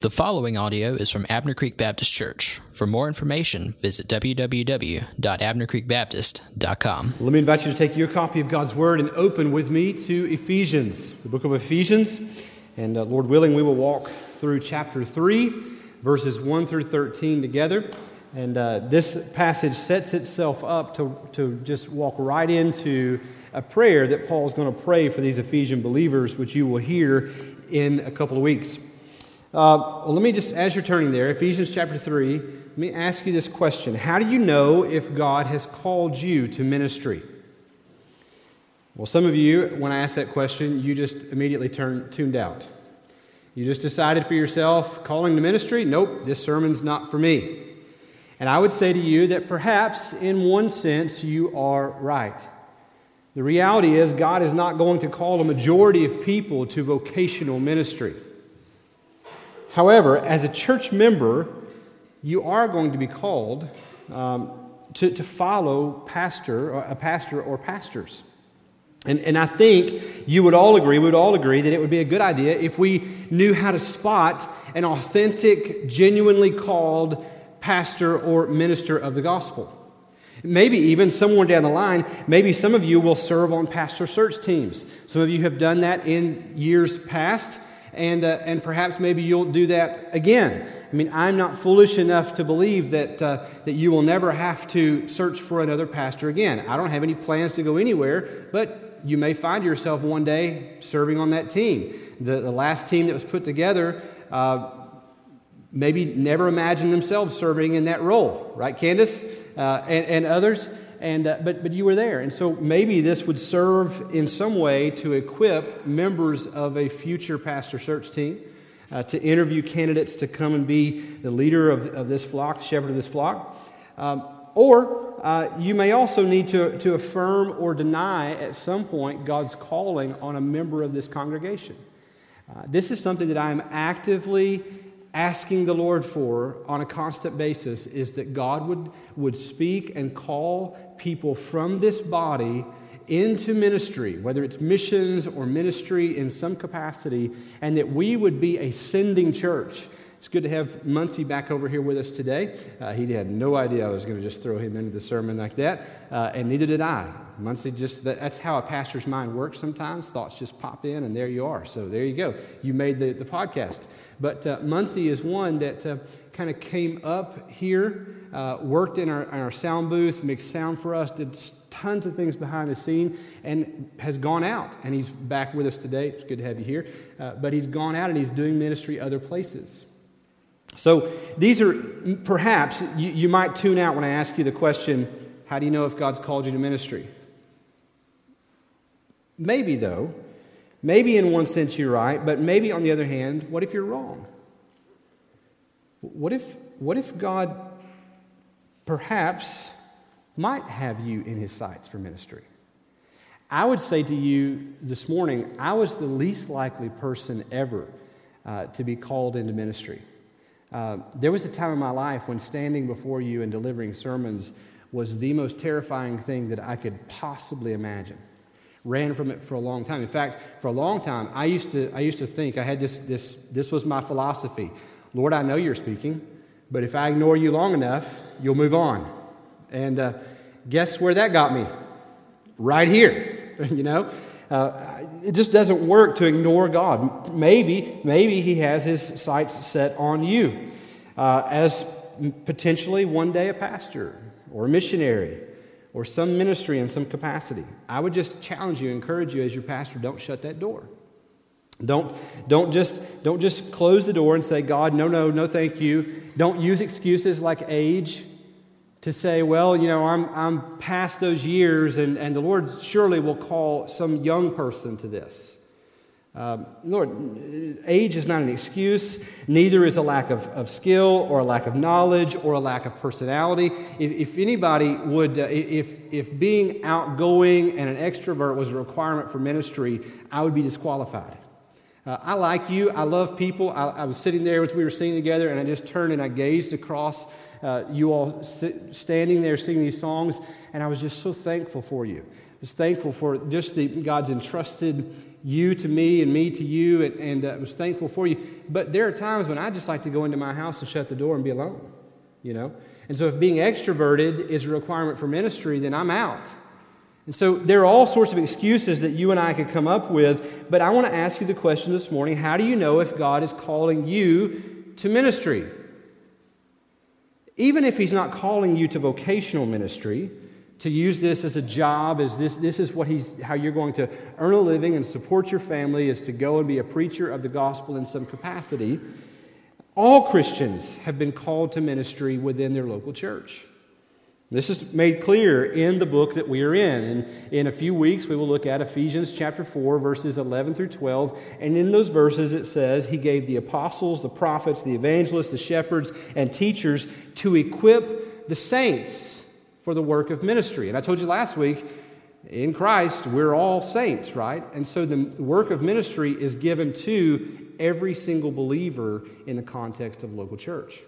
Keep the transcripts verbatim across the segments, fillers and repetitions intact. The following audio is from Abner Creek Baptist Church. For more information, visit w w w dot abner creek baptist dot com. Let me invite you to take your copy of God's Word and open with me to Ephesians, the book of Ephesians. And uh, Lord willing, we will walk through chapter three, verses one through thirteen together. And uh, this passage sets itself up to, to just walk right into a prayer that Paul's going to pray for these Ephesian believers, which you will hear in a couple of weeks. Uh, well, let me just, as you're turning there, Ephesians chapter three, let me ask you this question. How do you know if God has called you to ministry? Well, some of you, when I asked that question, you just immediately turned, tuned out. You just decided for yourself, calling to ministry? Nope, this sermon's not for me. And I would say to you that perhaps, in one sense, you are right. The reality is God is not going to call a majority of people to vocational ministry. However, as a church member, you are going to be called um, to, to follow pastor, or a pastor or pastors. And, and I think you would all agree, we would all agree that it would be a good idea if we knew how to spot an authentic, genuinely called pastor or minister of the gospel. Maybe even somewhere down the line, maybe some of you will serve on pastor search teams. Some of you have done that in years past. And uh, and perhaps maybe you'll do that again. I mean, I'm not foolish enough to believe that uh, that you will never have to search for another pastor again. I don't have any plans to go anywhere, but you may find yourself one day serving on that team. The, the last team that was put together uh, maybe never imagined themselves serving in that role, right, Candace uh, and, and others? And uh, but but you were there, and so maybe this would serve in some way to equip members of a future pastor search team uh, to interview candidates to come and be the leader of, of this flock, the shepherd of this flock. Um, or uh, you may also need to, to affirm or deny at some point God's calling on a member of this congregation. Uh, this is something that I am actively asking the Lord for on a constant basis, is that God would, would speak and call people from this body into ministry, whether it's missions or ministry in some capacity, and that we would be a sending church. It's good to have Muncie back over here with us today. Uh, he had no idea I was going to just throw him into the sermon like that, uh, and neither did I. Muncie, just that, that's how a pastor's mind works sometimes. Thoughts just pop in, and there you are. So there you go. You made the, the podcast. But uh, Muncie is one that uh, kind of came up here, uh, worked in our, in our sound booth, mixed sound for us, did tons of things behind the scene, and has gone out. And he's back with us today. It's good to have you here. Uh, but he's gone out, and he's doing ministry other places. So these are, perhaps, you, you might tune out when I ask you the question, how do you know if God's called you to ministry? Maybe, though, maybe in one sense you're right, but maybe on the other hand, what if you're wrong? What if, what if God perhaps might have you in his sights for ministry? I would say to you this morning, I was the least likely person ever uh, to be called into ministry. Uh, there was a time in my life when standing before you and delivering sermons was the most terrifying thing that I could possibly imagine. Ran from it for a long time. In fact, for a long time, I used to I used to think I had this this this was my philosophy. Lord, I know you're speaking, but if I ignore you long enough, you'll move on. And uh, guess where that got me? Right here, you know. Uh, it just doesn't work to ignore God. Maybe, maybe he has his sights set on you uh, as potentially one day a pastor or a missionary or some ministry in some capacity. I would just challenge you, encourage you as your pastor, don't shut that door. Don't, don't just, don't just close the door and say, God, no, no, no, thank you. Don't use excuses like age to say, well, you know, I'm I'm past those years, and, and the Lord surely will call some young person to this. Um, Lord, age is not an excuse. Neither is a lack of, of skill or a lack of knowledge or a lack of personality. If, if anybody would, uh, if if being outgoing and an extrovert was a requirement for ministry, I would be disqualified. Uh, I like you. I love people. I, I was sitting there as we were singing together, and I just turned and I gazed across Uh, you all sit, standing there singing these songs, and I was just so thankful for you. was thankful for just the God's entrusted you to me and me to you, and, and uh, was thankful for you. But there are times when I just like to go into my house and shut the door and be alone, you know. And so if being extroverted is a requirement for ministry, then I'm out. And so there are all sorts of excuses that you and I could come up with, but I want to ask you the question this morning: how do you know if God is calling you to ministry? Even if he's not calling you to vocational ministry, to use this as a job, as this this is what he's how you're going to earn a living and support your family, is to go and be a preacher of the gospel in some capacity. All Christians have been called to ministry within their local church. This is made clear in the book that we are in. And in a few weeks, we will look at Ephesians chapter four, verses eleven through twelve. And in those verses, it says, he gave the apostles, the prophets, the evangelists, the shepherds, and teachers to equip the saints for the work of ministry. And I told you last week, in Christ, we're all saints, right? And so the work of ministry is given to every single believer in the context of local church.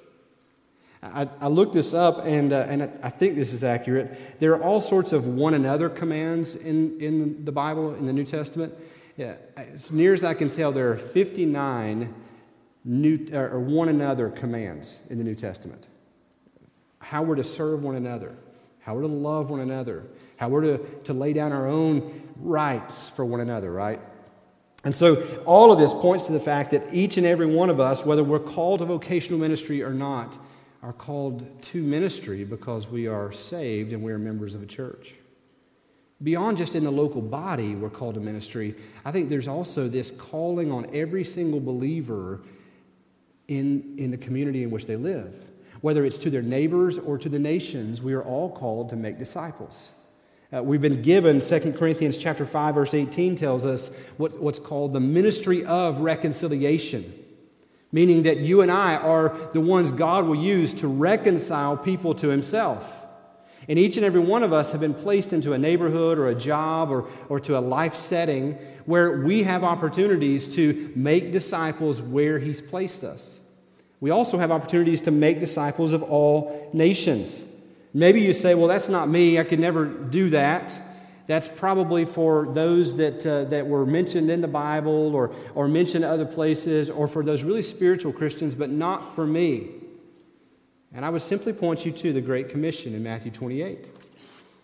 I, I looked this up, and uh, and I think this is accurate. There are all sorts of one another commands in, in the Bible, in the New Testament. Yeah, as near as I can tell, there are fifty-nine new or one another commands in the New Testament. How we're to serve one another, how we're to love one another, how we're to, to lay down our own rights for one another, right? And so all of this points to the fact that each and every one of us, whether we're called to vocational ministry or not, are called to ministry because we are saved and we are members of a church. Beyond just in the local body, we're called to ministry. I think there's also this calling on every single believer in, in the community in which they live. Whether it's to their neighbors or to the nations, we are all called to make disciples. Uh, we've been given, Second Corinthians chapter five, verse eighteen tells us what, what's called the ministry of reconciliation, meaning that you and I are the ones God will use to reconcile people to himself. And each and every one of us have been placed into a neighborhood or a job or, or to a life setting where we have opportunities to make disciples where he's placed us. We also have opportunities to make disciples of all nations. Maybe you say, well, that's not me. I could never do that. That's probably for those that uh, that were mentioned in the Bible or, or mentioned other places, or for those really spiritual Christians, but not for me. And I would simply point you to the Great Commission in Matthew twenty-eight.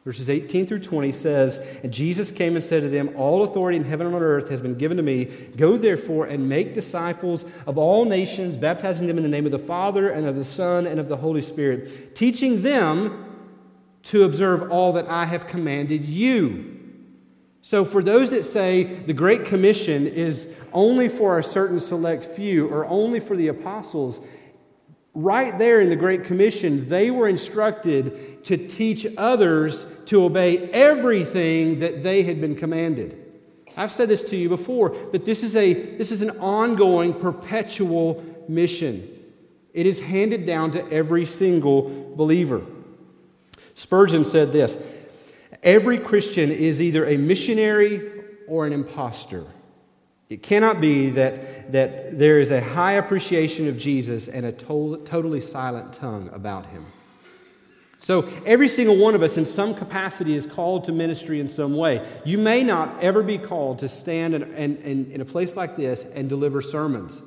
Verses eighteen through twenty says, and Jesus came and said to them, all authority in heaven and on earth has been given to me. Go therefore and make disciples of all nations, baptizing them in the name of the Father and of the Son and of the Holy Spirit, teaching them to observe all that I have commanded you. So for those that say the Great Commission is only for a certain select few or only for the apostles, right there in the Great Commission, they were instructed to teach others to obey everything that they had been commanded. I've said this to you before, but this is a this is an ongoing, perpetual mission. It is handed down to every single believer. Spurgeon said this: every Christian is either a missionary or an imposter. It cannot be that, that there is a high appreciation of Jesus and a to- totally silent tongue about him. So every single one of us in some capacity is called to ministry in some way. You may not ever be called to stand in, in, in, in a place like this and deliver sermons,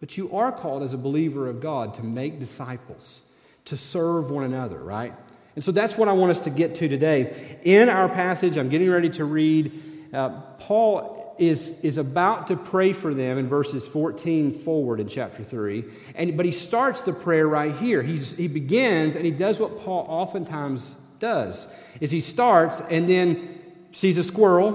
but you are called as a believer of God to make disciples, to serve one another, right? And so that's what I want us to get to today. In our passage, I'm getting ready to read, uh, Paul Is, is about to pray for them in verses fourteen forward in chapter three. And, but he starts the prayer right here. He's, he begins, and he does what Paul oftentimes does, is he starts and then sees a squirrel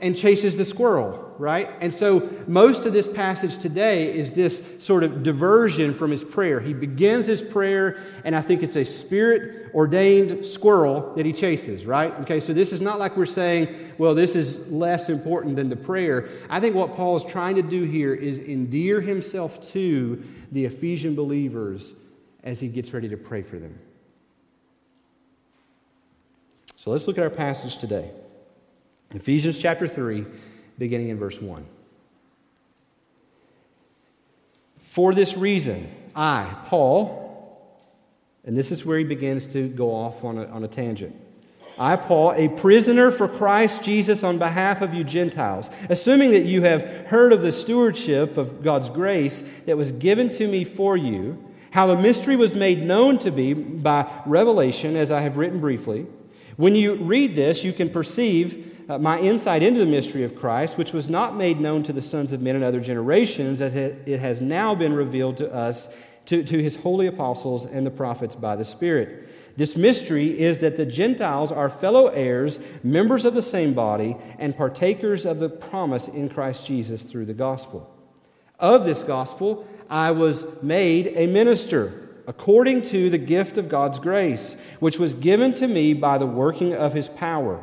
and chases the squirrel, right? And so most of this passage today is this sort of diversion from his prayer. He begins his prayer, and I think it's a Spirit-ordained squirrel that he chases, right? Okay, so this is not like we're saying, well, this is less important than the prayer. I think what Paul is trying to do here is endear himself to the Ephesian believers as he gets ready to pray for them. So let's look at our passage today. Ephesians chapter three, beginning in verse one. For this reason, I, Paul, and this is where he begins to go off on a, on a tangent. I, Paul, a prisoner for Christ Jesus on behalf of you Gentiles, assuming that you have heard of the stewardship of God's grace that was given to me for you, how the mystery was made known to me by revelation, as I have written briefly. When you read this, you can perceive uh, my insight into the mystery of Christ, which was not made known to the sons of men in other generations, as it has now been revealed to us, to, to his holy apostles and the prophets by the Spirit. This mystery is that the Gentiles are fellow heirs, members of the same body, and partakers of the promise in Christ Jesus through the gospel. Of this gospel, I was made a minister, according to the gift of God's grace, which was given to me by the working of his power.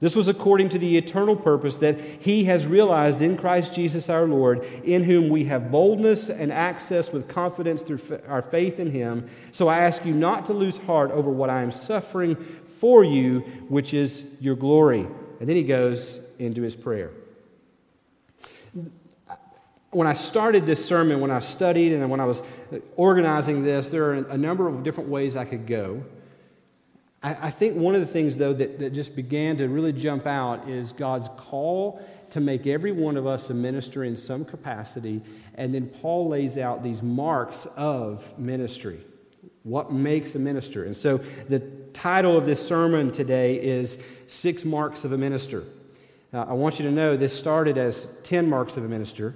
This was according to the eternal purpose that he has realized in Christ Jesus our Lord, in whom we have boldness and access with confidence through our faith in him. So I ask you not to lose heart over what I am suffering for you, which is your glory. And then he goes into his prayer. When I started this sermon, when I studied and when I was organizing this, there are a number of different ways I could go. I think one of the things, though, that, that just began to really jump out is God's call to make every one of us a minister in some capacity, and then Paul lays out these marks of ministry. What makes a minister? And so the title of this sermon today is Six Marks of a Minister. Now, I want you to know this started as ten marks of a minister,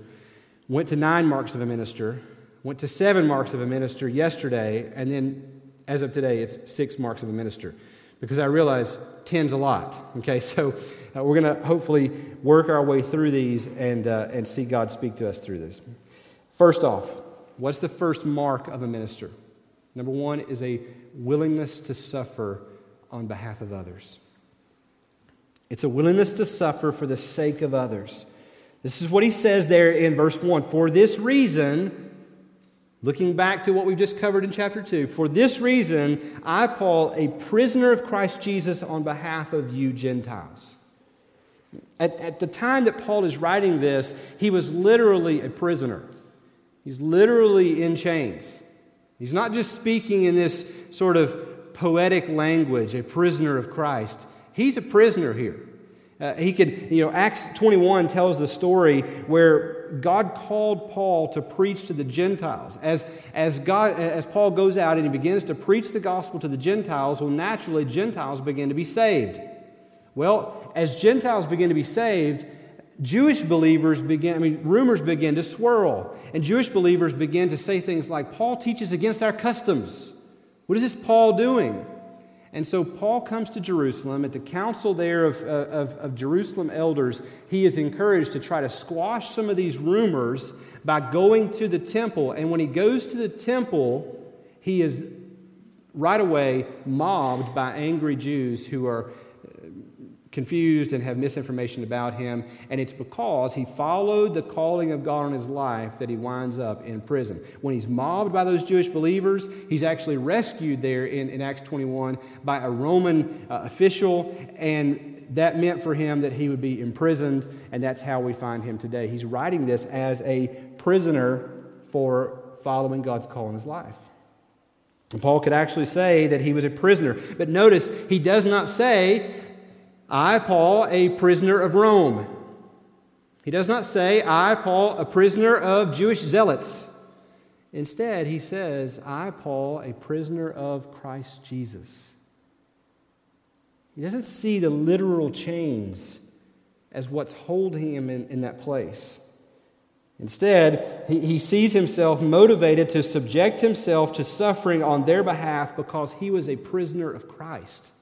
went to nine marks of a minister, went to seven marks of a minister yesterday, and then as of today, it's six marks of a minister, because I realize ten's a lot. Okay, so uh, we're going to hopefully work our way through these and uh, and see God speak to us through this. First off, what's the first mark of a minister? Number one is a willingness to suffer on behalf of others. It's a willingness to suffer for the sake of others. This is what he says there in verse one. For this reason, looking back to what we've just covered in chapter two, for this reason, I, Paul, a prisoner of Christ Jesus on behalf of you Gentiles. At, at the time that Paul is writing this, he was literally a prisoner. He's literally in chains. He's not just speaking in this sort of poetic language, a prisoner of Christ. He's a prisoner here. Uh, he could, you know, Acts twenty-one tells the story where God called Paul to preach to the Gentiles. As as God as Paul goes out and he begins to preach the gospel to the Gentiles, well, naturally, Gentiles begin to be saved. Well, as Gentiles begin to be saved, Jewish believers begin, I mean, rumors begin to swirl. And Jewish believers begin to say things like, Paul teaches against our customs. What is this Paul doing? And so Paul comes to Jerusalem. At the council there of, of, of Jerusalem elders, he is encouraged to try to squash some of these rumors by going to the temple. And when he goes to the temple, he is right away mobbed by angry Jews who are confused and have misinformation about him. And it's because he followed the calling of God on his life that he winds up in prison. When he's mobbed by those Jewish believers, he's actually rescued there in, in Acts twenty-one by a Roman uh, official, and that meant for him that he would be imprisoned, and that's how we find him today. He's writing this as a prisoner for following God's call on his life. And Paul could actually say that he was a prisoner, but notice he does not say, I, Paul, a prisoner of Rome. He does not say, I, Paul, a prisoner of Jewish zealots. Instead, he says, I, Paul, a prisoner of Christ Jesus. He doesn't see the literal chains as what's holding him in, in that place. Instead, he, he sees himself motivated to subject himself to suffering on their behalf because he was a prisoner of Christ.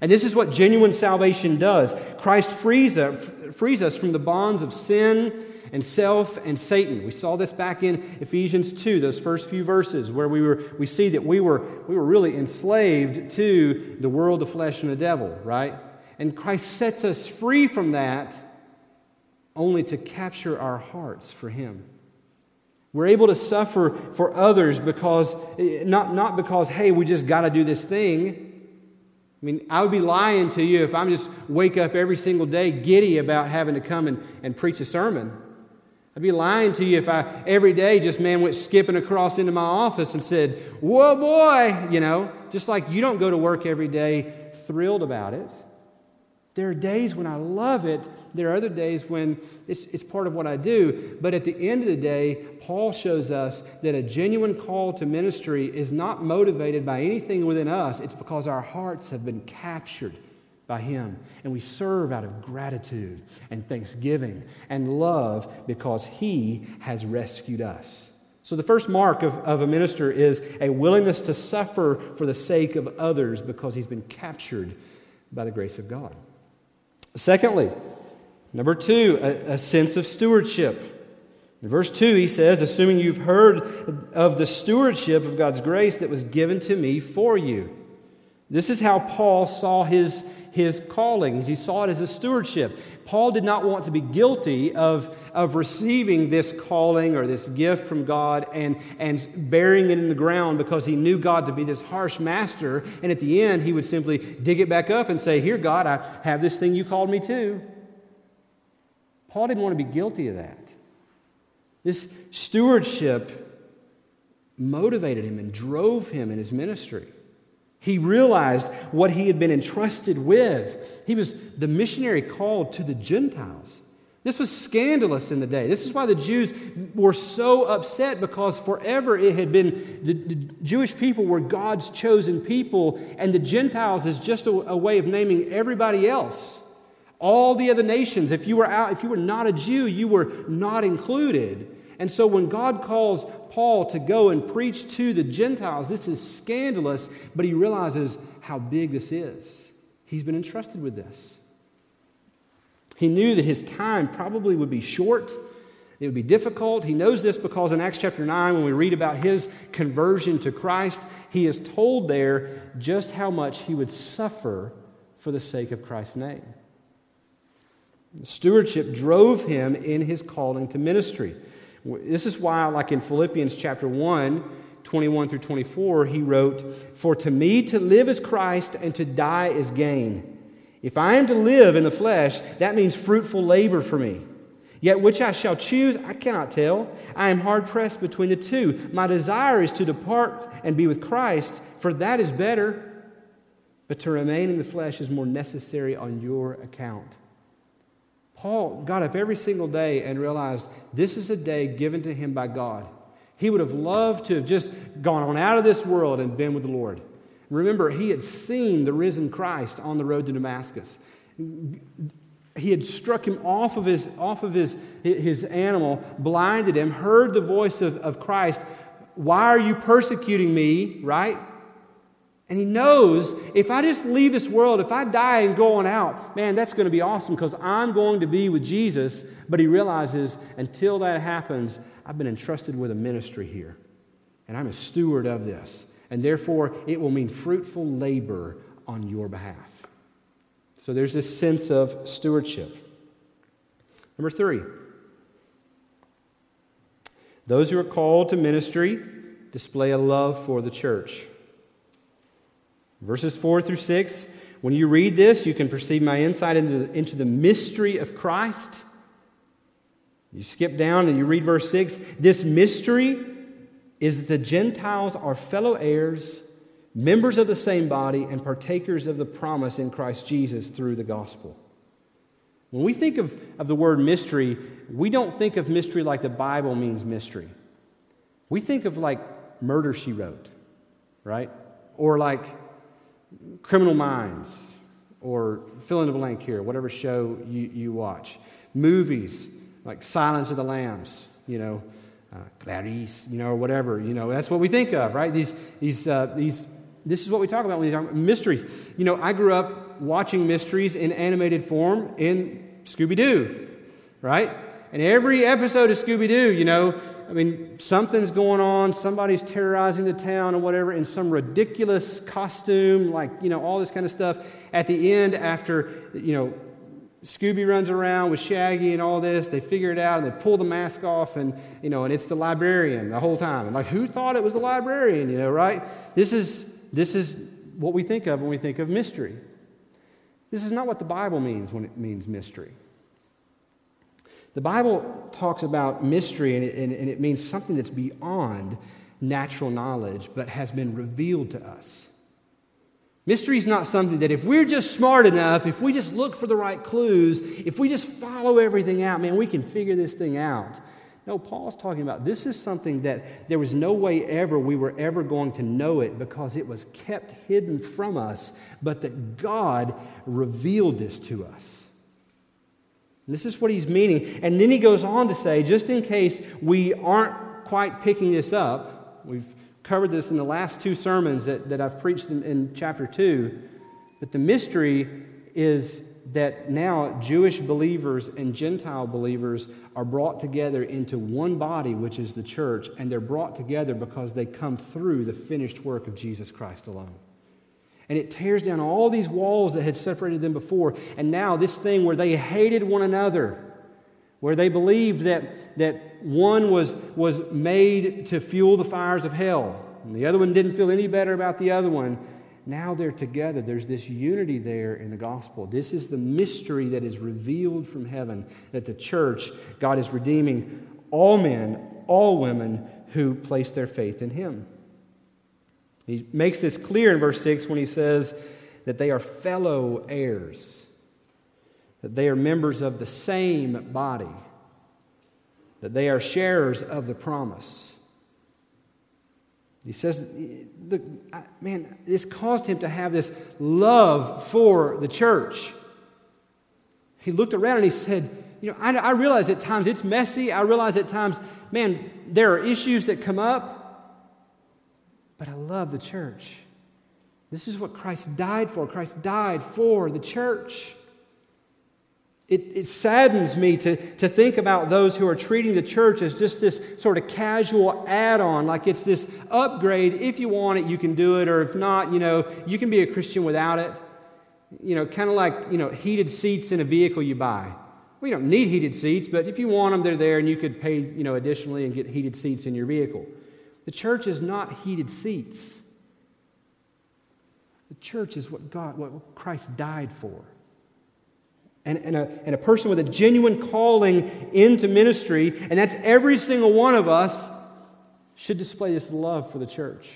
And this is what genuine salvation does. Christ frees us, frees us from the bonds of sin and self and Satan. We saw this back in Ephesians two, those first few verses, where we were we see that we were we were really enslaved to the world, the flesh, and the devil, right? And Christ sets us free from that only to capture our hearts for Him. We're able to suffer for others because not, not because, hey, we just got to do this thing. I mean, I would be lying to you if I just wake up every single day giddy about having to come and, and preach a sermon. I'd be lying to you if I every day just, man, went skipping across into my office and said, whoa, boy, you know, just like you don't go to work every day thrilled about it. There are days when I love it. There are other days when it's, it's part of what I do. But at the end of the day, Paul shows us that a genuine call to ministry is not motivated by anything within us. It's because our hearts have been captured by Him. And we serve out of gratitude and thanksgiving and love because He has rescued us. So the first mark of, of a minister is a willingness to suffer for the sake of others because he's been captured by the grace of God. Secondly, number two, a, a sense of stewardship. In verse two, he says, assuming you've heard of the stewardship of God's grace that was given to me for you. This is how Paul saw his, his callings. He saw it as a stewardship. Paul did not want to be guilty of, of receiving this calling or this gift from God and, and burying it in the ground because he knew God to be this harsh master. And at the end, he would simply dig it back up and say, here, God, I have this thing you called me to. Paul didn't want to be guilty of that. This stewardship motivated him and drove him in his ministry. He realized what he had been entrusted with. He was the missionary called to the Gentiles. This was scandalous in the day. This is why the Jews were so upset, because forever it had been the, the Jewish people were God's chosen people, and the Gentiles is just a, a way of naming everybody else. All the other nations, if you were out, if you were not a Jew, you were not included. And so when God calls Paul to go and preach to the Gentiles, this is scandalous, but he realizes how big this is. He's been entrusted with this. He knew that his time probably would be short. It would be difficult. He knows this because in Acts chapter nine, when we read about his conversion to Christ, he is told there just how much he would suffer for the sake of Christ's name. Stewardship drove him in his calling to ministry. This is why, like in Philippians chapter one, twenty-one through twenty-four, he wrote, "For to me to live is Christ, and to die is gain. If I am to live in the flesh, that means fruitful labor for me. Yet which I shall choose, I cannot tell. I am hard-pressed between the two. My desire is to depart and be with Christ, for that is better. But to remain in the flesh is more necessary on your account." Paul got up every single day and realized this is a day given to him by God. He would have loved to have just gone on out of this world and been with the Lord. Remember, he had seen the risen Christ on the road to Damascus. He had struck him off of his, off of his, his animal, blinded him, heard the voice of, of Christ, "Why are you persecuting me?" Right? And he knows, if I just leave this world, if I die and go on out, man, that's going to be awesome because I'm going to be with Jesus. But he realizes, until that happens, I've been entrusted with a ministry here. And I'm a steward of this. And therefore, it will mean fruitful labor on your behalf. So there's this sense of stewardship. Number three, those who are called to ministry display a love for the church. Verses four through six, when you read this, you can perceive my insight into the, into the mystery of Christ. You skip down and you read verse six. This mystery is that the Gentiles are fellow heirs, members of the same body, and partakers of the promise in Christ Jesus through the gospel. When we think of, of the word mystery, we don't think of mystery like the Bible means mystery. We think of like Murder, She Wrote, right? Or like Criminal Minds, or fill in the blank here, whatever show you, you watch. Movies like Silence of the Lambs, you know, uh, Clarice, you know, or whatever, you know, that's what we think of, right? These, these, uh, these. This is what we talk about when we talk about mysteries. You know, I grew up watching mysteries in animated form in Scooby-Doo, right? And every episode of Scooby-Doo, you know, I mean, something's going on, somebody's terrorizing the town or whatever in some ridiculous costume, like, you know, all this kind of stuff. At the end, after, you know, Scooby runs around with Shaggy and all this. They figure it out, and they pull the mask off, and you know, and it's the librarian the whole time. And like, who thought it was the librarian? You know, right? This is this is what we think of when we think of mystery. This is not what the Bible means when it means mystery. The Bible talks about mystery, and it, and, and it means something that's beyond natural knowledge, but has been revealed to us. Mystery is not something that if we're just smart enough, if we just look for the right clues, if we just follow everything out, man, we can figure this thing out. No, Paul's talking about this is something that there was no way ever we were ever going to know it because it was kept hidden from us, but that God revealed this to us. And this is what he's meaning. And then he goes on to say, just in case we aren't quite picking this up, we've covered this in the last two sermons that, that I've preached in, in chapter two. But the mystery is that now Jewish believers and Gentile believers are brought together into one body, which is the church, and they're brought together because they come through the finished work of Jesus Christ alone. And it tears down all these walls that had separated them before. And now this thing where they hated one another, where they believed that, that one was, was made to fuel the fires of hell, and the other one didn't feel any better about the other one. Now they're together. There's this unity there in the gospel. This is the mystery that is revealed from heaven, that the church, God is redeeming all men, all women who place their faith in Him. He makes this clear in verse six when he says that they are fellow heirs, that they are members of the same body, that they are sharers of the promise. He says, look, I, man, this caused him to have this love for the church. He looked around and he said, you know, I, I realize at times it's messy. I realize at times, man, there are issues that come up, but I love the church. This is what Christ died for. Christ died for the church. It, it saddens me to, to think about those who are treating the church as just this sort of casual add-on, like it's this upgrade. If you want it, you can do it, or if not, you know, you can be a Christian without it. You know, kind of like, you know, heated seats in a vehicle you buy. We don't need heated seats, but if you want them, they're there, and you could pay, you know, additionally and get heated seats in your vehicle. The church is not heated seats. The church is what God, what Christ died for. And, and, a, and a person with a genuine calling into ministry, and that's every single one of us, should display this love for the church.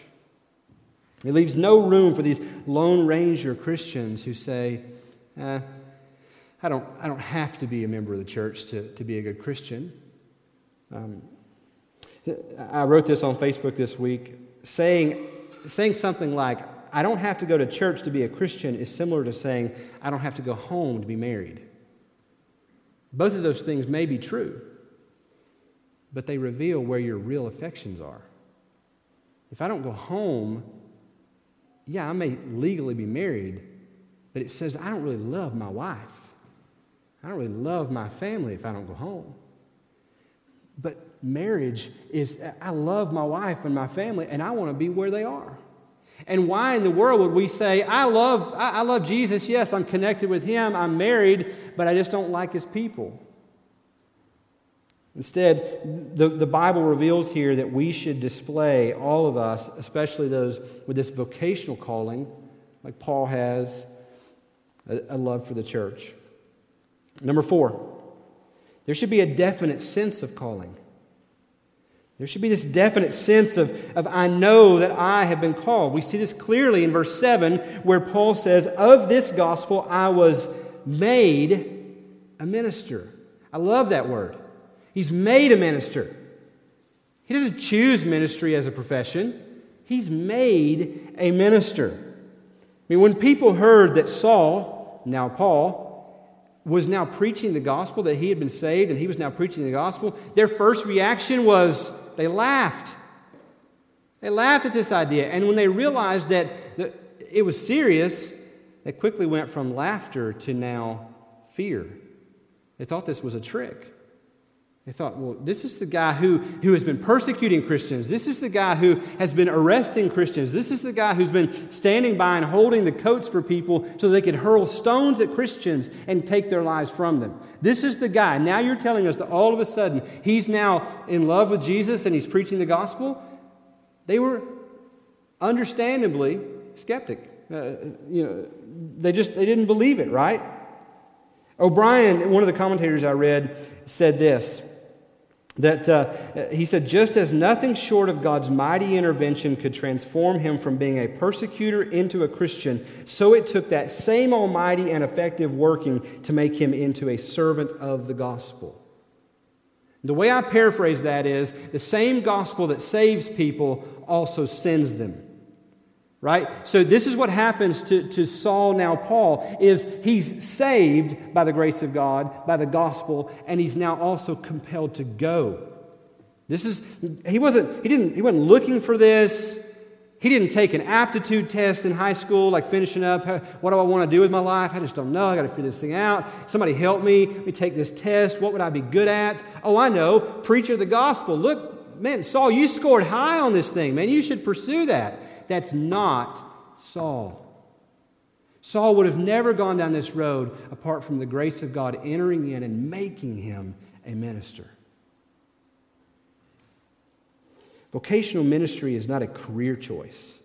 It leaves no room for these Lone Ranger Christians who say, eh, I don't, I don't have to be a member of the church to, to be a good Christian. Um, I wrote this on Facebook this week, saying, saying something like, I don't have to go to church to be a Christian is similar to saying, I don't have to go home to be married. Both of those things may be true, but they reveal where your real affections are. If I don't go home, yeah, I may legally be married, but it says I don't really love my wife. I don't really love my family if I don't go home. But marriage is, I love my wife and my family, and I want to be where they are. And why in the world would we say, I love I love Jesus, yes, I'm connected with Him, I'm married, but I just don't like His people? Instead, the, the Bible reveals here that we should display, all of us, especially those with this vocational calling, like Paul has, a, a love for the church. Number four, there should be a definite sense of calling. There should be this definite sense of, of I know that I have been called. We see this clearly in verse seven where Paul says, of this gospel I was made a minister. I love that word. He's made a minister. He doesn't choose ministry as a profession. He's made a minister. I mean, when people heard that Saul, now Paul, was now preaching the gospel, that he had been saved and he was now preaching the gospel, their first reaction was, they laughed. They laughed at this idea. And when they realized that it was serious, they quickly went from laughter to now fear. They thought this was a trick. They thought, well, this is the guy who, who has been persecuting Christians. This is the guy who has been arresting Christians. This is the guy who's been standing by and holding the coats for people so they could hurl stones at Christians and take their lives from them. This is the guy. Now you're telling us that all of a sudden he's now in love with Jesus and he's preaching the gospel? They were understandably skeptic. Uh, you know, they just they didn't believe it, right? O'Brien, one of the commentators I read, said this. That uh, he said, just as nothing short of God's mighty intervention could transform him from being a persecutor into a Christian, so it took that same almighty and effective working to make him into a servant of the gospel. The way I paraphrase that is, the same gospel that saves people also sends them. Right? So this is what happens to, to Saul, now Paul, is he's saved by the grace of God, by the gospel, and he's now also compelled to go. This is, he wasn't, he didn't, he wasn't looking for this. He didn't take an aptitude test in high school, like finishing up, what do I want to do with my life? I just don't know. I got to figure this thing out. Somebody help me. Let me take this test. What would I be good at? Oh, I know. Preacher of the gospel. Look, man, Saul, you scored high on this thing, man. You should pursue that. That's not Saul. Saul would have never gone down this road apart from the grace of God entering in and making him a minister. Vocational ministry is not a career choice.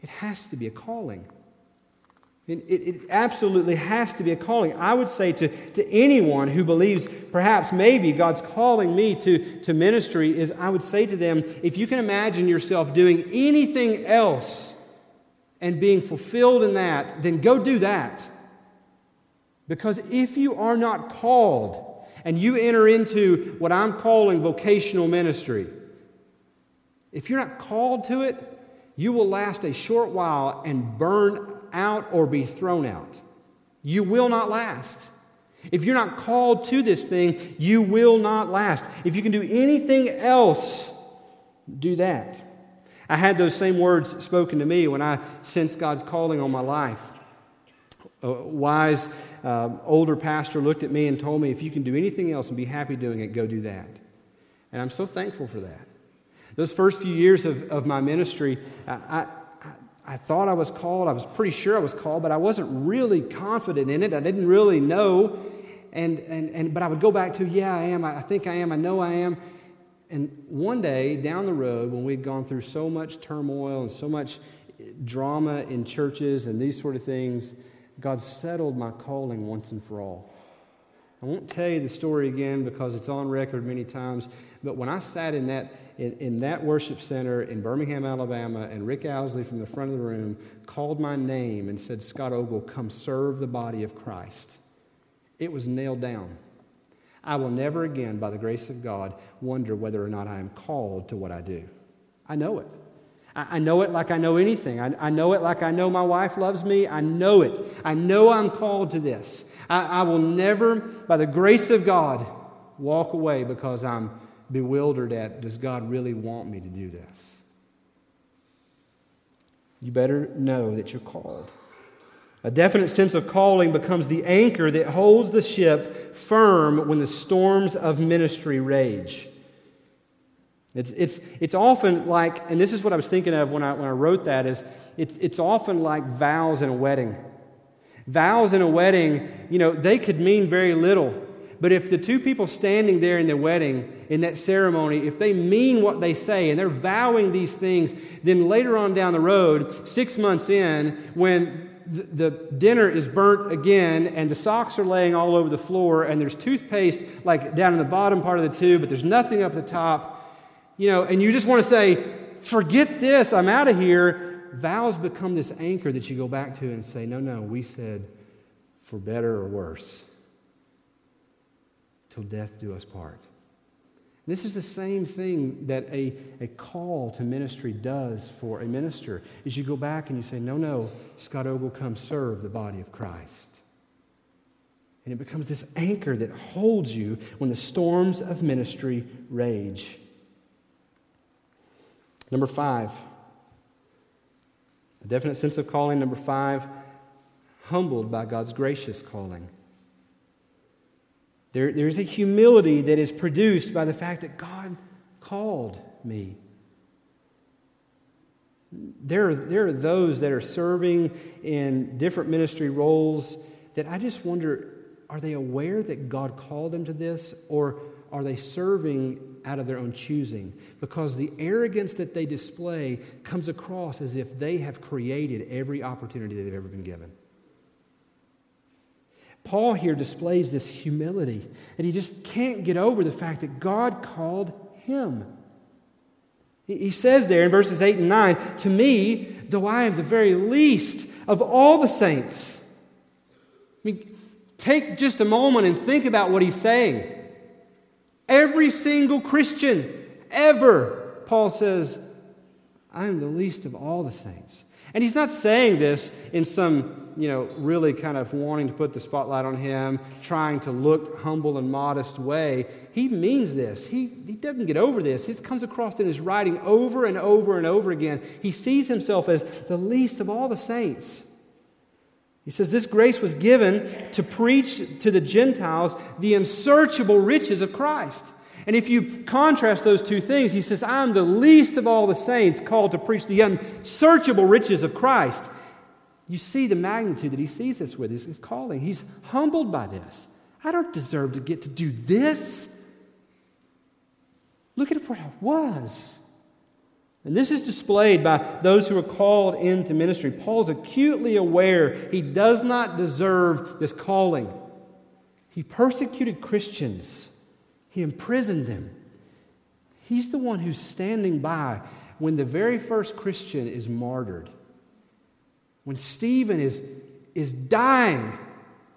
It has to be a calling. It, it, it absolutely has to be a calling. I would say to, to anyone who believes, perhaps, maybe, God's calling me to, to ministry, is I would say to them, if you can imagine yourself doing anything else and being fulfilled in that, then go do that. Because if you are not called and you enter into what I'm calling vocational ministry, if you're not called to it, you will last a short while and burn out or be thrown out. You will not last. If you're not called to this thing, you will not last. If you can do anything else, do that. I had those same words spoken to me when I sensed God's calling on my life. A wise uh, older pastor looked at me and told me, if you can do anything else and be happy doing it, go do that. And I'm so thankful for that. Those first few years of, of my ministry, I, I I thought I was called. I was pretty sure I was called, but I wasn't really confident in it. I didn't really know. And and and but I would go back to, yeah, I am. I think I am. I know I am. And one day down the road, when we'd gone through so much turmoil and so much drama in churches and these sort of things, God settled my calling once and for all. I won't tell you the story again because it's on record many times, but when I sat in that in, in that worship center in Birmingham, Alabama, and Rick Owsley from the front of the room called my name and said, Scott Ogle, come serve the body of Christ, it was nailed down. I will never again, by the grace of God, wonder whether or not I am called to what I do. I know it. I know it like I know anything. I, I know it like I know my wife loves me. I know it. I know I'm called to this. I, I will never, by the grace of God, walk away because I'm bewildered at, does God really want me to do this? You better know that you're called. A definite sense of calling becomes the anchor that holds the ship firm when the storms of ministry rage. It's it's it's often like, and this is what I was thinking of when I when I wrote that, is it's it's often like vows in a wedding. Vows in a wedding, you know, they could mean very little. But if the two people standing there in the wedding, in that ceremony, if they mean what they say and they're vowing these things, then later on down the road, six months in, when the dinner is burnt again and the socks are laying all over the floor and there's toothpaste like down in the bottom part of the tube, but there's nothing up at the top, you know, and you just want to say, forget this, I'm out of here. Vows become this anchor that you go back to and say, no, no, we said, for better or worse, till death do us part. This is the same thing that a, a call to ministry does for a minister, is you go back and you say, no, no, Scott Ogle, come serve the body of Christ. And it becomes this anchor that holds you when the storms of ministry rage. Number five, a definite sense of calling. Number five, humbled by God's gracious calling. There, there's a humility that is produced by the fact that God called me. There, there are those that are serving in different ministry roles that I just wonder, are they aware that God called them to this, or are they serving out of their own choosing? Because the arrogance that they display comes across as if they have created every opportunity that they've ever been given. Paul here displays this humility, and he just can't get over the fact that God called him. He says there in verses eight and nine, "To me, though I am the very least of all the saints." I mean, take just a moment and think about what he's saying. Every single Christian ever, Paul says, "I am the least of all the saints." And he's not saying this in some, you know, really kind of wanting to put the spotlight on him, trying to look humble and modest way. He means this. He, he doesn't get over this. This comes across in his writing over and over and over again. He sees himself as the least of all the saints. He says, "This grace was given to preach to the Gentiles the unsearchable riches of Christ." And if you contrast those two things, he says, "I'm the least of all the saints called to preach the unsearchable riches of Christ." You see the magnitude that he sees this with, his calling. He's humbled by this. I don't deserve to get to do this. Look at what I was. And this is displayed by those who are called into ministry. Paul's acutely aware he does not deserve this calling. He persecuted Christians. He imprisoned them. He's the one who's standing by when the very first Christian is martyred. When Stephen is, is dying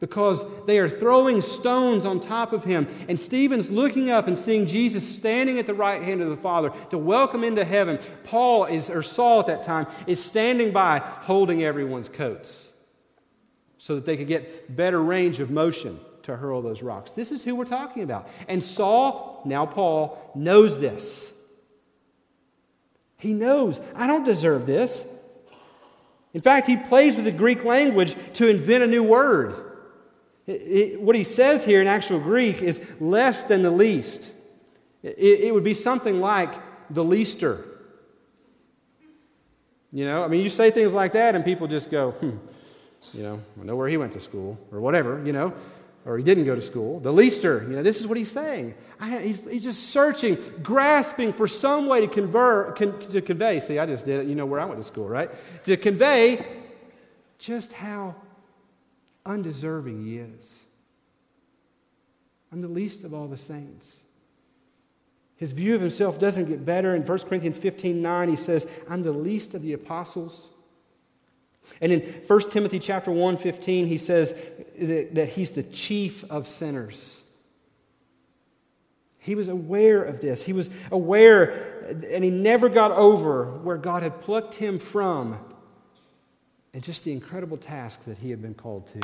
because they are throwing stones on top of him. And Stephen's looking up and seeing Jesus standing at the right hand of the Father to welcome into heaven. Paul is, or Saul at that time, is standing by holding everyone's coats so that they could get better range of motion to hurl those rocks. This is who we're talking about. And Saul, now Paul, knows this. He knows, I don't deserve this. In fact, he plays with the Greek language to invent a new word. It, it, what he says here in actual Greek is less than the least. It, it would be something like the leaster. You know, I mean, you say things like that and people just go, hmm, you know, I know where he went to school or whatever, you know. Or he didn't go to school. The leaster, you know, this is what he's saying. I, he's, he's just searching, grasping for some way to convert, con, to convey. See, I just did it. You know where I went to school, right? To convey just how undeserving he is. I'm the least of all the saints. His view of himself doesn't get better. In First Corinthians fifteen nine, he says, "I'm the least of the apostles." And in First Timothy chapter one, fifteen, he says that he's the chief of sinners. He was aware of this. He was aware, and he never got over where God had plucked him from and just the incredible task that he had been called to.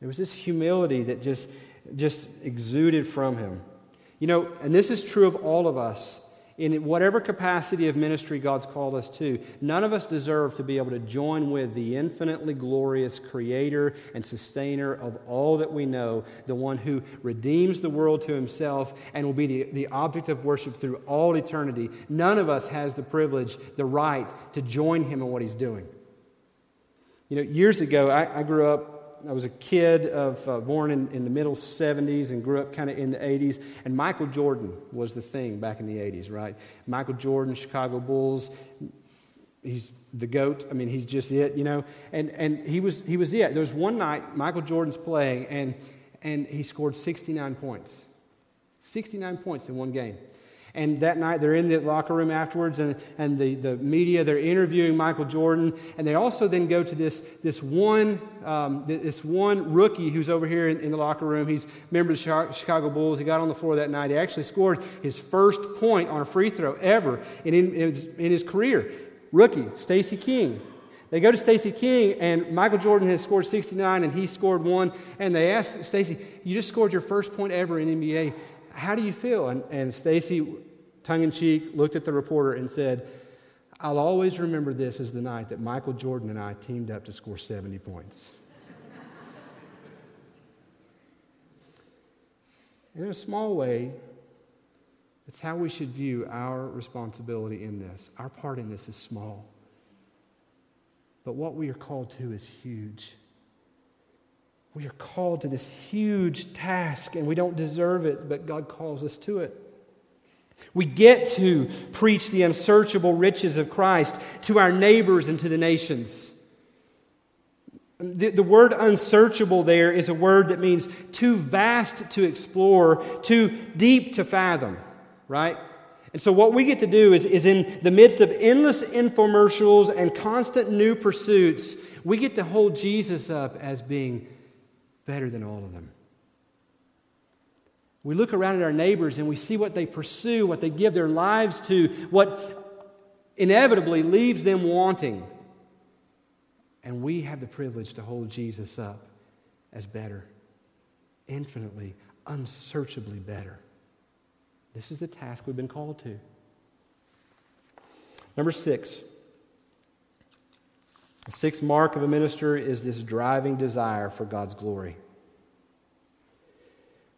There was this humility that just, just exuded from him. You know, and this is true of all of us. In whatever capacity of ministry God's called us to, none of us deserve to be able to join with the infinitely glorious creator and sustainer of all that we know, the one who redeems the world to himself and will be the, the object of worship through all eternity. None of us has the privilege, the right, to join him in what he's doing. You know, years ago, I, I grew up, I was a kid of uh, born in, in the middle seventies and grew up kind of in the eighties. And Michael Jordan was the thing back in the eighties, right? Michael Jordan, Chicago Bulls. He's the GOAT. I mean, he's just it, you know. And and he was he was it. There was one night Michael Jordan's playing, and and he scored sixty-nine points, sixty-nine points in one game. And that night they're in the locker room afterwards, and, and the, the media, they're interviewing Michael Jordan, and they also then go to this this one um, this one rookie who's over here in, in the locker room. He's a member of the Chicago Bulls. He got on the floor that night. He actually scored his first point on a free throw ever in, in, in his career. Rookie, Stacey King. They go to Stacey King, and Michael Jordan has scored sixty-nine, and he scored one. And they asked Stacey, "You just scored your first point ever in N B A. How do you feel?" And, and Stacey, tongue-in-cheek, looked at the reporter and said, "I'll always remember this as the night that Michael Jordan and I teamed up to score seventy points." in a small way, it's how we should view our responsibility in this. Our part in this is small. But what we are called to is huge. We are called to this huge task, and we don't deserve it, but God calls us to it. We get to preach the unsearchable riches of Christ to our neighbors and to the nations. The, the word unsearchable there is a word that means too vast to explore, too deep to fathom, right? And so what we get to do is, is in the midst of endless infomercials and constant new pursuits, we get to hold Jesus up as being better than all of them. We look around at our neighbors and we see what they pursue, what they give their lives to, what inevitably leaves them wanting. And we have the privilege to hold Jesus up as better, infinitely, unsearchably better. This is the task we've been called to. Number six. The sixth mark of a minister is this driving desire for God's glory.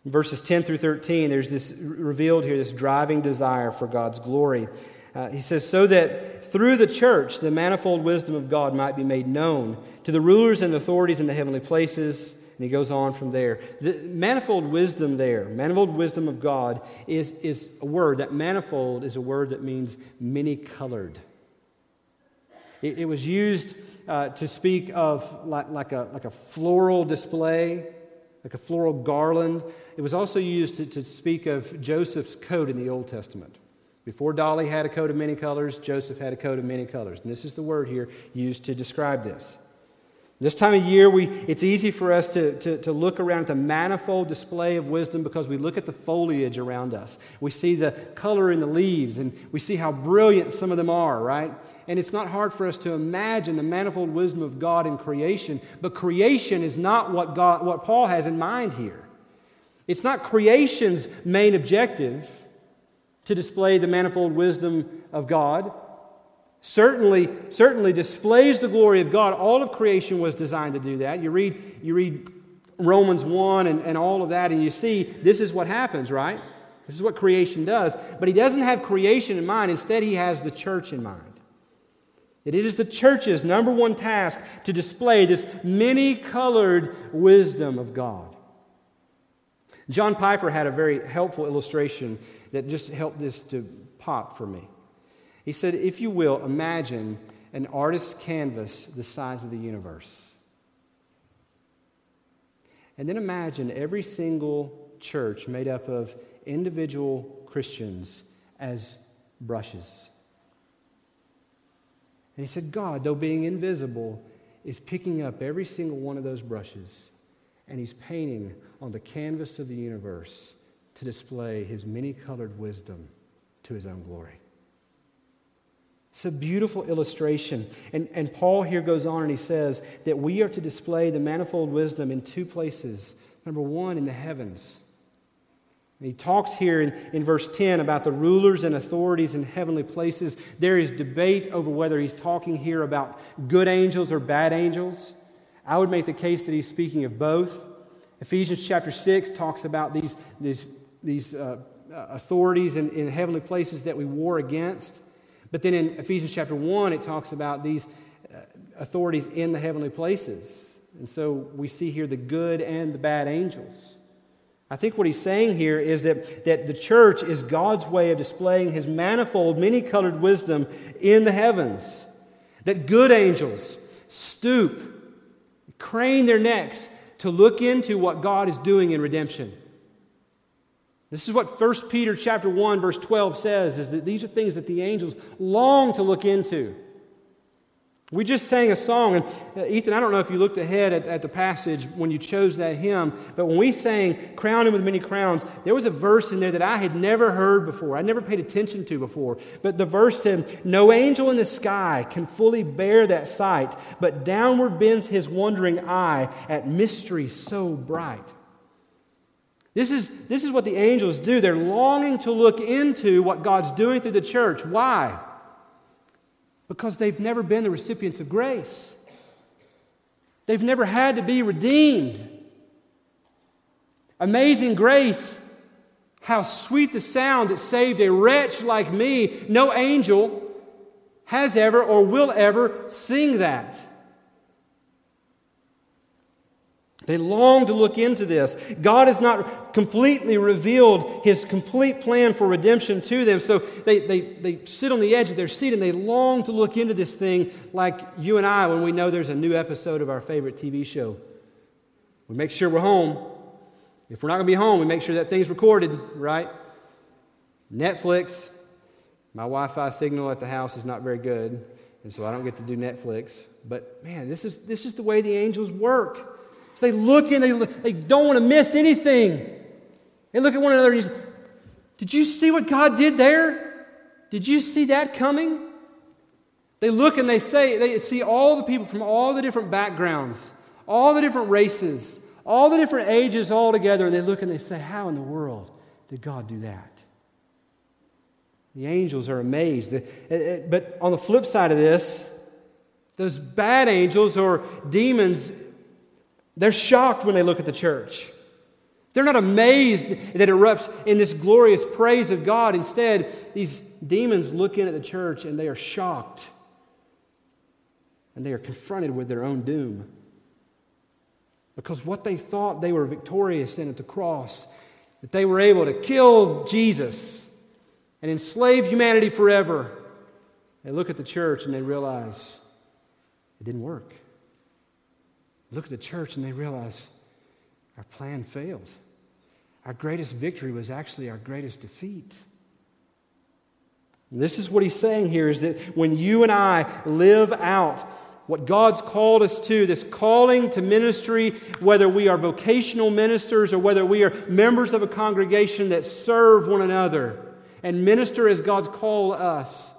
In verses ten through thirteen, there's this revealed here, this driving desire for God's glory. Uh, he says, so that through the church the manifold wisdom of God might be made known to the rulers and authorities in the heavenly places. And he goes on from there. The manifold wisdom there, manifold wisdom of God is, is a word. That manifold is a word that means many-colored. It, it was used uh, to speak of like, like, a, like a floral display, like a floral garland. It was also used to, to speak of Joseph's coat in the Old Testament. Before Dolly had a coat of many colors, Joseph had a coat of many colors. And this is the word here used to describe this. This time of year, we it's easy for us to, to, to look around at the manifold display of wisdom because we look at the foliage around us. We see the color in the leaves, and we see how brilliant some of them are, right? And it's not hard for us to imagine the manifold wisdom of God in creation, but creation is not what God, what Paul has in mind here. It's not creation's main objective to display the manifold wisdom of God. Certainly, certainly displays the glory of God. All of creation was designed to do that. You read, you read Romans one and, and all of that, and you see this is what happens, right? This is what creation does. But he doesn't have creation in mind. Instead, he has the church in mind. It is the church's number one task to display this many-colored wisdom of God. John Piper had a very helpful illustration that just helped this to pop for me. He said, if you will, imagine an artist's canvas the size of the universe. And then imagine every single church made up of individual Christians as brushes. And he said, God, though being invisible, is picking up every single one of those brushes, and he's painting on the canvas of the universe to display his many-colored wisdom to his own glory. It's a beautiful illustration. And, and Paul here goes on and he says that we are to display the manifold wisdom in two places. Number one, in the heavens. And he talks here in, in verse ten about the rulers and authorities in heavenly places. There is debate over whether he's talking here about good angels or bad angels. I would make the case that he's speaking of both. Ephesians chapter six talks about these, these, these uh, authorities in, in heavenly places that we war against. But then in Ephesians chapter one, it talks about these authorities in the heavenly places. And so we see here the good and the bad angels. I think what he's saying here is that, that the church is God's way of displaying his manifold, many-colored wisdom in the heavens. That good angels stoop, crane their necks to look into what God is doing in redemption. This is what First Peter chapter one, verse twelve says, is that these are things that the angels long to look into. We just sang a song, and Ethan, I don't know if you looked ahead at, at the passage when you chose that hymn, but when we sang Crown Him with Many Crowns, there was a verse in there that I had never heard before. I never paid attention to before. But the verse said, no angel in the sky can fully bear that sight, but downward bends his wondering eye at mystery so bright. This is, this is what the angels do. They're longing to look into what God's doing through the church. Why? Because they've never been the recipients of grace. They've never had to be redeemed. Amazing grace How sweet the sound that saved a wretch like me. No angel has ever or will ever sing that. They long to look into this. God has not completely revealed His complete plan for redemption to them, so they, they, they sit on the edge of their seat and they long to look into this thing like you and I when we know there's a new episode of our favorite T V show. We make sure we're home. If we're not going to be home, we make sure that thing's recorded, right? Netflix. My Wi-Fi signal at the house is not very good, and so I don't get to do Netflix. But man, this is this is the way the angels work. So they look and they look, they don't want to miss anything. They look at one another and you say, did you see what God did there? Did you see that coming? They look and they say, they see all the people from all the different backgrounds, all the different races, all the different ages all together, and they look and they say, how in the world did God do that? The angels are amazed. But on the flip side of this, those bad angels or demons, they're shocked when they look at the church. They're not amazed that it erupts in this glorious praise of God. Instead, these demons look in at the church and they are shocked. And they are confronted with their own doom. Because what they thought they were victorious in at the cross, that they were able to kill Jesus and enslave humanity forever, they look at the church and they realize it didn't work. Look at the church and they realize our plan failed. Our greatest victory was actually our greatest defeat. And this is what he's saying here, is that when you and I live out what God's called us to, this calling to ministry, whether we are vocational ministers or whether we are members of a congregation that serve one another and minister as God's called us,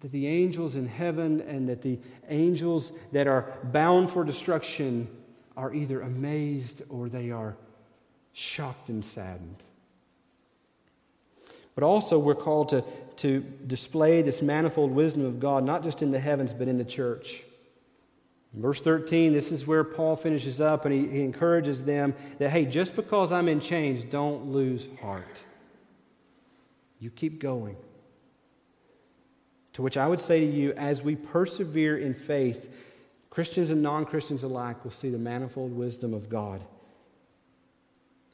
that the angels in heaven and that the angels that are bound for destruction are either amazed or they are shocked and saddened. But also we're called to, to display this manifold wisdom of God, not just in the heavens, but in the church. In verse thirteen, this is where Paul finishes up, and he, he encourages them that, hey, just because I'm in chains, don't lose heart. You keep going. To which I would say to you, as we persevere in faith, Christians and non-Christians alike will see the manifold wisdom of God.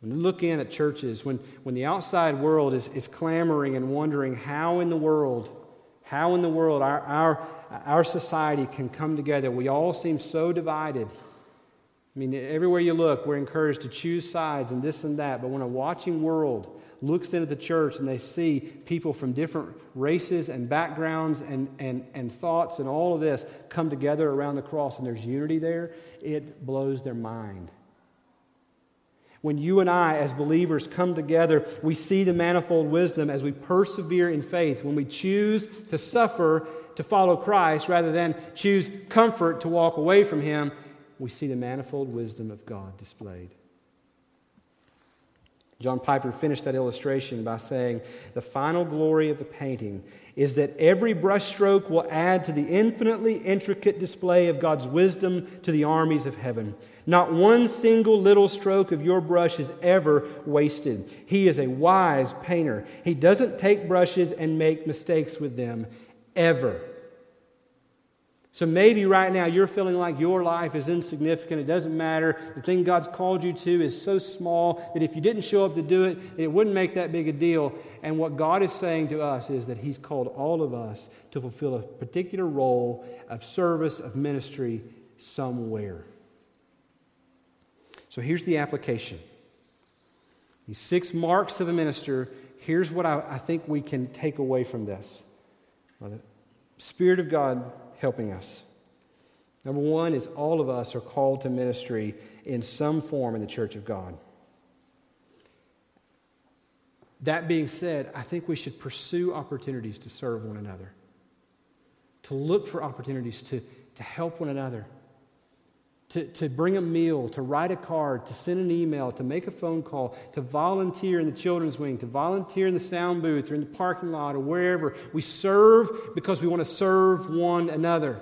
When we look in at churches, when, when the outside world is, is clamoring and wondering how in the world, how in the world our, our, our society can come together, we all seem so divided. I mean, everywhere you look, we're encouraged to choose sides and this and that, but when a watching world looks into the church and they see people from different races and backgrounds and, and, and thoughts and all of this come together around the cross and there's unity there, it blows their mind. When you and I as believers come together, we see the manifold wisdom as we persevere in faith, when we choose to suffer to follow Christ rather than choose comfort to walk away from Him, we see the manifold wisdom of God displayed. John Piper finished that illustration by saying, the final glory of the painting is that every brushstroke will add to the infinitely intricate display of God's wisdom to the armies of heaven. Not one single little stroke of your brush is ever wasted. He is a wise painter. He doesn't take brushes and make mistakes with them, ever. So maybe right now you're feeling like your life is insignificant, it doesn't matter, the thing God's called you to is so small that if you didn't show up to do it, it wouldn't make that big a deal. And what God is saying to us is that He's called all of us to fulfill a particular role of service, of ministry somewhere. So here's the application. These six marks of a minister, here's what I, I think we can take away from this. The Spirit of God helping us. Number one is all of us are called to ministry in some form in the church of God. That being said, I think we should pursue opportunities to serve one another, to look for opportunities to, to help one another, to, to bring a meal, to write a card, to send an email, to make a phone call, to volunteer in the children's wing, to volunteer in the sound booth or in the parking lot or wherever. We serve because we want to serve one another.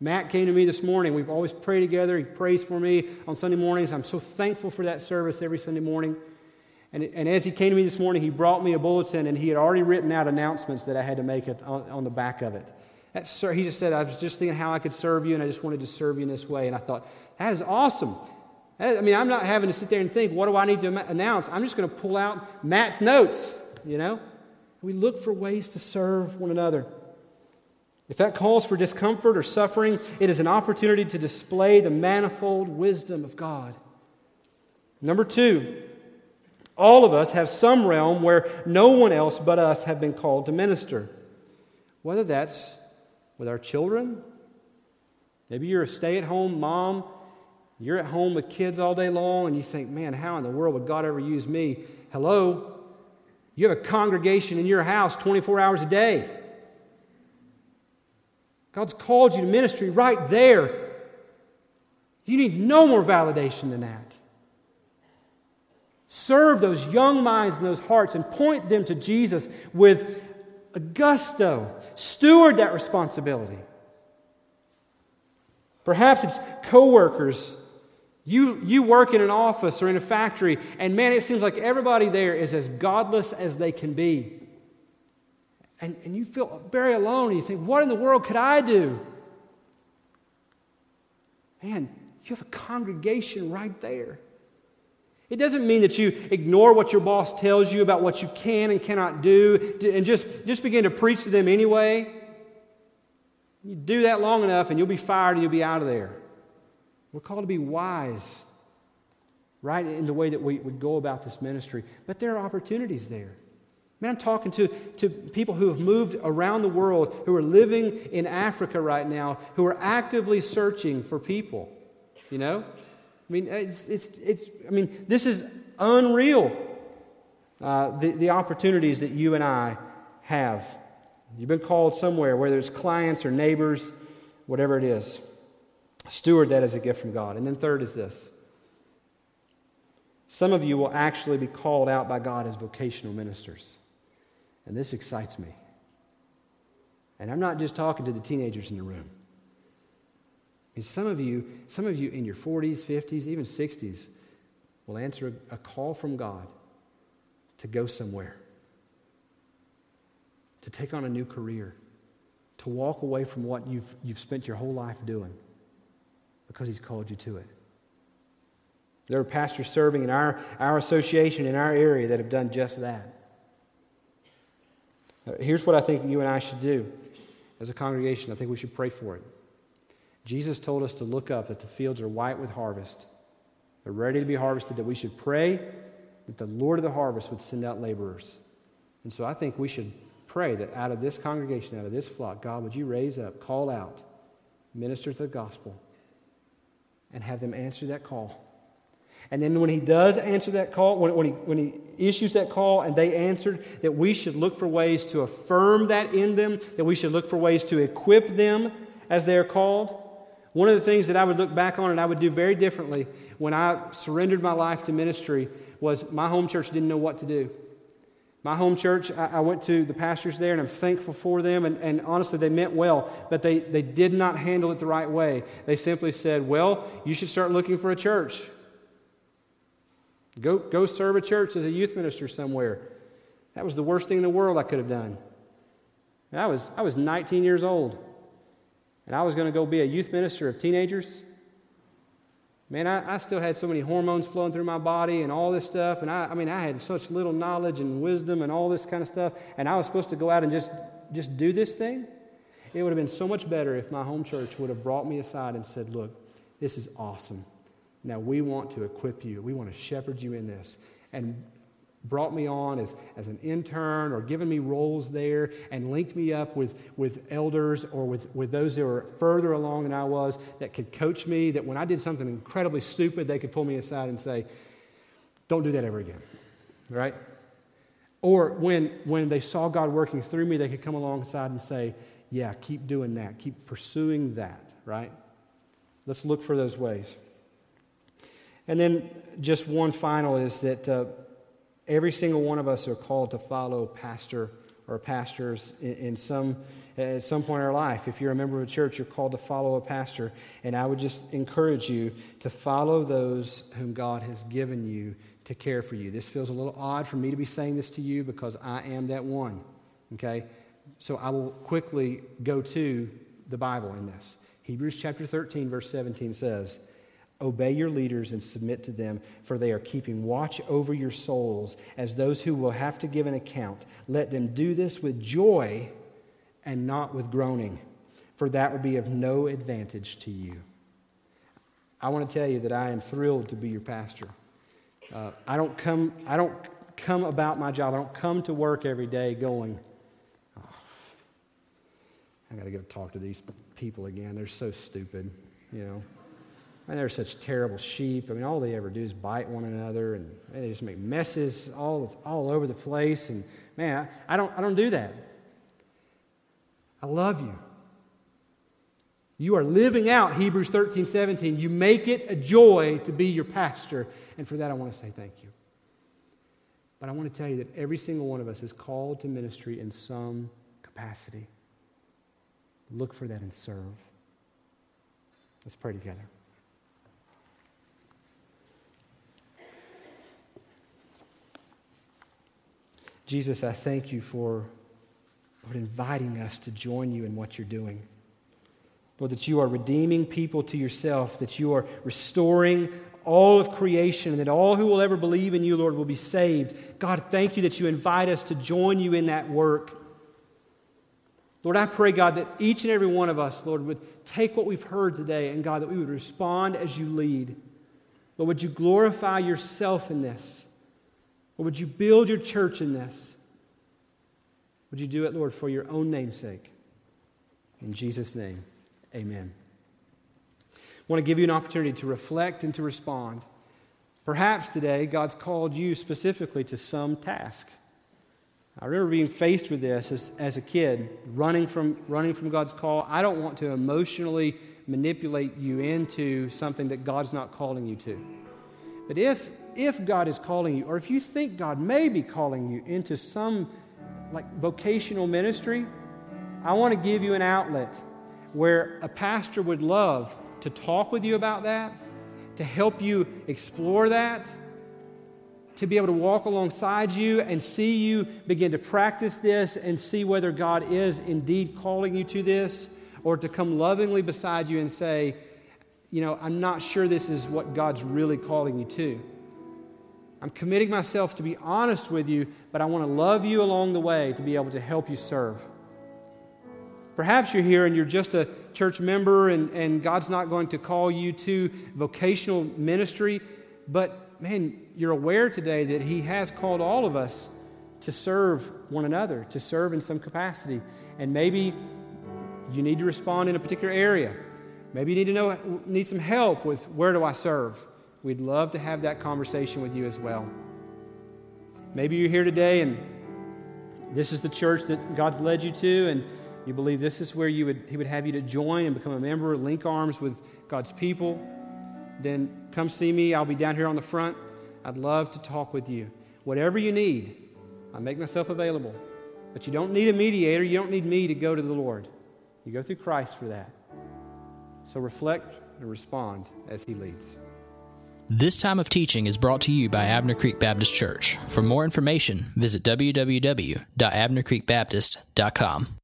Matt came to me this morning. We've always prayed together. He prays for me on Sunday mornings. I'm so thankful for that service every Sunday morning. And, and as he came to me this morning, he brought me a bulletin, and he had already written out announcements that I had to make on, on the back of it. That, sir, he just said, I was just thinking how I could serve you, and I just wanted to serve you in this way. And I thought, that is awesome. That, I mean, I'm not having to sit there and think, what do I need to announce? I'm just going to pull out Matt's notes, you know? We look for ways to serve one another. If that calls for discomfort or suffering, it is an opportunity to display the manifold wisdom of God. Number two, all of us have some realm where no one else but us have been called to minister. Whether that's with our children, maybe you're a stay-at-home mom, you're at home with kids all day long, and you think, man, how in the world would God ever use me? Hello? You have a congregation in your house twenty-four hours a day. God's called you to ministry right there. You need no more validation than that. Serve those young minds and those hearts and point them to Jesus with a gusto. Steward that responsibility. Perhaps it's coworkers. You, you work in an office or in a factory, and man, it seems like everybody there is as godless as they can be. And, and you feel very alone, and you think, what in the world could I do? Man, you have a congregation right there. It doesn't mean that you ignore what your boss tells you about what you can and cannot do and just, just begin to preach to them anyway. You do that long enough and you'll be fired and you'll be out of there. We're called to be wise, right, in the way that we would go about this ministry. But there are opportunities there. Man, I'm talking to, to people who have moved around the world, who are living in Africa right now, who are actively searching for people, you know? I mean, it's it's it's. I mean, this is unreal. Uh, the the opportunities that you and I have. You've been called somewhere, whether it's clients or neighbors, whatever it is. Steward that as a gift from God. And then third is this: some of you will actually be called out by God as vocational ministers, and this excites me. And I'm not just talking to the teenagers in the room. And some of you, some of you in your forties, fifties, even sixties will answer a, a call from God to go somewhere, to take on a new career, to walk away from what you've, you've spent your whole life doing because He's called you to it. There are pastors serving in our, our association, in our area, that have done just that. Here's what I think you and I should do as a congregation. I think we should pray for it. Jesus told us to look up that the fields are white with harvest. They're ready to be harvested, that we should pray that the Lord of the harvest would send out laborers. And so I think we should pray that out of this congregation, out of this flock, God, would you raise up, call out, minister to the gospel, and have them answer that call. And then when He does answer that call, when, when, he, when He issues that call and they answered, that we should look for ways to affirm that in them, that we should look for ways to equip them as they are called. One of the things that I would look back on and I would do very differently when I surrendered my life to ministry was my home church didn't know what to do. My home church, I went to the pastors there, and I'm thankful for them, and, and honestly, they meant well, but they, they did not handle it the right way. They simply said, well, you should start looking for a church. Go, go serve a church as a youth minister somewhere. That was the worst thing in the world I could have done. And I was I was nineteen years old. And I was going to go be a youth minister of teenagers. Man, I, I still had so many hormones flowing through my body and all this stuff. And I, I mean, I had such little knowledge and wisdom and all this kind of stuff. And I was supposed to go out and just, just do this thing. It would have been so much better if my home church would have brought me aside and said, look, this is awesome. Now we want to equip you. We want to shepherd you in this. And brought me on as, as an intern or given me roles there and linked me up with, with elders or with, with those that were further along than I was that could coach me, that when I did something incredibly stupid, they could pull me aside and say, don't do that ever again, right? Or when, when they saw God working through me, they could come alongside and say, yeah, keep doing that, keep pursuing that, right? Let's look for those ways. And then just one final is that... Uh, Every single one of us are called to follow pastor or pastors in, in some at some point in our life. If you're a member of a church, you're called to follow a pastor. And I would just encourage you to follow those whom God has given you to care for you. This feels a little odd for me to be saying this to you because I am that one, okay? So I will quickly go to the Bible in this. Hebrews chapter thirteen, verse seventeen says, "Obey your leaders and submit to them, for they are keeping watch over your souls as those who will have to give an account. Let them do this with joy and not with groaning, for that would be of no advantage to you." I want to tell you that I am thrilled to be your pastor. Uh, I don't come. I don't come about my job. I don't come to work every day going, "Oh, I got to go talk to these people again. They're so stupid, you know. And they're such terrible sheep. I mean, all they ever do is bite one another, and they just make messes all all over the place." And man, I don't. I don't do that. I love you. You are living out Hebrews thirteen seventeen. You make it a joy to be your pastor. And for that, I want to say thank you. But I want to tell you that every single one of us is called to ministry in some capacity. Look for that and serve. Let's pray together. Jesus, I thank you for Lord, inviting us to join you in what you're doing. Lord, that you are redeeming people to yourself, that you are restoring all of creation, and that all who will ever believe in you, Lord, will be saved. God, thank you that you invite us to join you in that work. Lord, I pray, God, that each and every one of us, Lord, would take what we've heard today, and God, that we would respond as you lead. Lord, would you glorify yourself in this? Or would you build your church in this? Would you do it, Lord, for your own name's sake? In Jesus' name, amen. I want to give you an opportunity to reflect and to respond. Perhaps today God's called you specifically to some task. I remember being faced with this as, as a kid, running from, running from God's call. I don't want to emotionally manipulate you into something that God's not calling you to. But if, if God is calling you, or if you think God may be calling you into some like vocational ministry, I want to give you an outlet where a pastor would love to talk with you about that, to help you explore that, to be able to walk alongside you and see you begin to practice this and see whether God is indeed calling you to this, or to come lovingly beside you and say, you know, I'm not sure this is what God's really calling you to. I'm committing myself to be honest with you, but I want to love you along the way to be able to help you serve. Perhaps you're here and you're just a church member and, and God's not going to call you to vocational ministry, but man, you're aware today that He has called all of us to serve one another, to serve in some capacity. And maybe you need to respond in a particular area. Maybe you need to know, need some help with where do I serve? We'd love to have that conversation with you as well. Maybe you're here today and this is the church that God's led you to, and you believe this is where you would, He would have you to join and become a member, link arms with God's people. Then come see me. I'll be down here on the front. I'd love to talk with you. Whatever you need, I make myself available. But you don't need a mediator. You don't need me to go to the Lord. You go through Christ for that. So reflect and respond as He leads. This time of teaching is brought to you by Abner Creek Baptist Church. For more information, visit w w w dot abner creek baptist dot com.